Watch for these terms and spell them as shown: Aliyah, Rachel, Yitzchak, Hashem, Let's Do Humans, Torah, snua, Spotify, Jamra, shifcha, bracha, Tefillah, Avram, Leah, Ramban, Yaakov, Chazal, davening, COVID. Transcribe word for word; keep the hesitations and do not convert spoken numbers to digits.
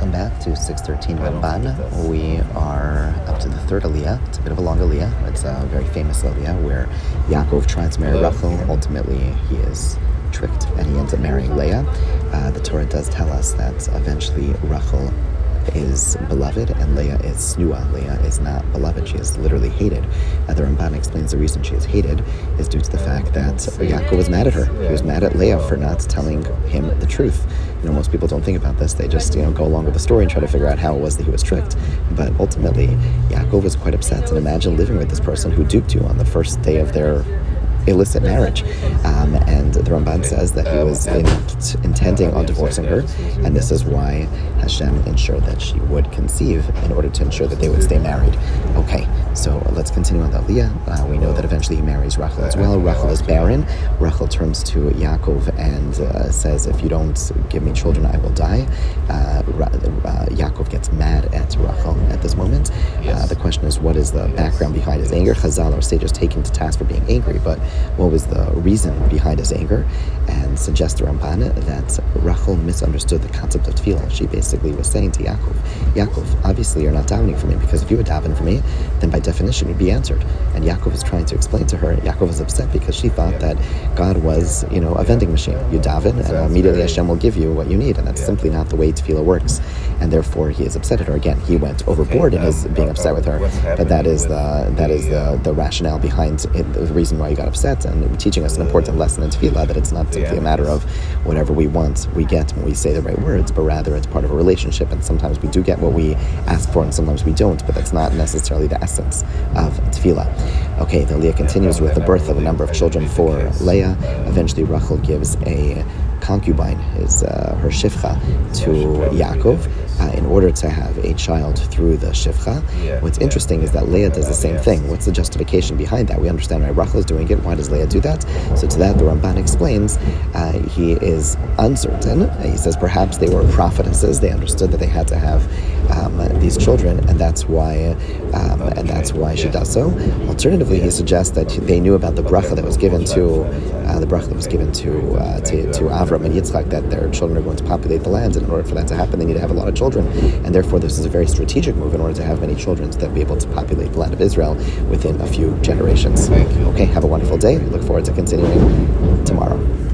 Welcome back to six thirteen Ramban. We are up to the third Aliyah. It's a bit of a long Aliyah. It's a very famous Aliyah where Yaakov tries to marry Rachel. Ultimately, he is tricked and he ends up marrying Leah. Uh, the Torah does tell us that eventually Rachel is beloved and Leah is snua. Leah is not beloved. She is literally hated. Uh, the Ramban explains the reason she is hated is due to the fact that Yaakov was mad at her. He was mad at Leah for not telling him the truth. You know, most people don't think about this. They just, you know, go along with the story and try to figure out how it was that he was tricked. But ultimately, Yaakov was quite upset. And imagine living with this person who duped you on the first day of their illicit marriage. Um, and the Ramban says that he was in, t- intending on divorcing her, and this is why Hashem ensured that she would conceive in order to ensure that they would stay married. Okay, so let's continue on the Aliyah. Uh, we know that eventually he marries Rachel as well. Rachel is barren. Rachel turns to Yaakov and uh, says, if you don't give me children, I will die. Uh, Ra- uh, Yaakov gets mad at Rachel at this moment. Uh, the question is, what is the background behind his anger? Chazal, our sages, take him to task for being angry, but what was the reason behind his anger? And suggests to Ramban that Rachel misunderstood the concept of Tefillah. She basically was saying to Yaakov, Yaakov, obviously you're not davening for me, because if you were davening for me, then by definition you'd be answered. And Yaakov is trying to explain to her, Yaakov was upset because she thought that God was, you know, a vending machine. You daven and immediately Hashem will give you what you need, and that's simply not the way Tefillah works. And therefore he is upset at her. Again, he went overboard in his being upset with her. But that is the that is the, the rationale behind it, the reason why he got upset. And teaching us an important lesson in Tefillah, that it's not simply a matter of whatever we want, we get when we say the right words, but rather it's part of a relationship, and sometimes we do get what we ask for and sometimes we don't, but that's not necessarily the essence of Tefillah. Okay, the Leah continues with the birth of a number of children for Leah. Eventually Rachel gives a concubine, his uh, her shifcha, to Yaakov uh, in order to have a child through the shifcha. What's interesting is that Leah does the same thing. What's the justification behind that? We understand why Rachel is doing it. Why does Leah do that? So to that, the Ramban explains, uh, he is uncertain. He says perhaps they were prophetesses. They understood that they had to have um, these children, and that's why um, and that's why she does so. Alternatively, he suggests that they knew about the bracha that was given to uh, the bracha that was given to uh, to, to Avram and Yitzchak, that their children are going to populate the land, and in order for that to happen they need to have a lot of children, and therefore this is a very strategic move in order to have many children so that be able to populate the land of Israel within a few generations. Okay, have a wonderful day. We look forward to continuing tomorrow.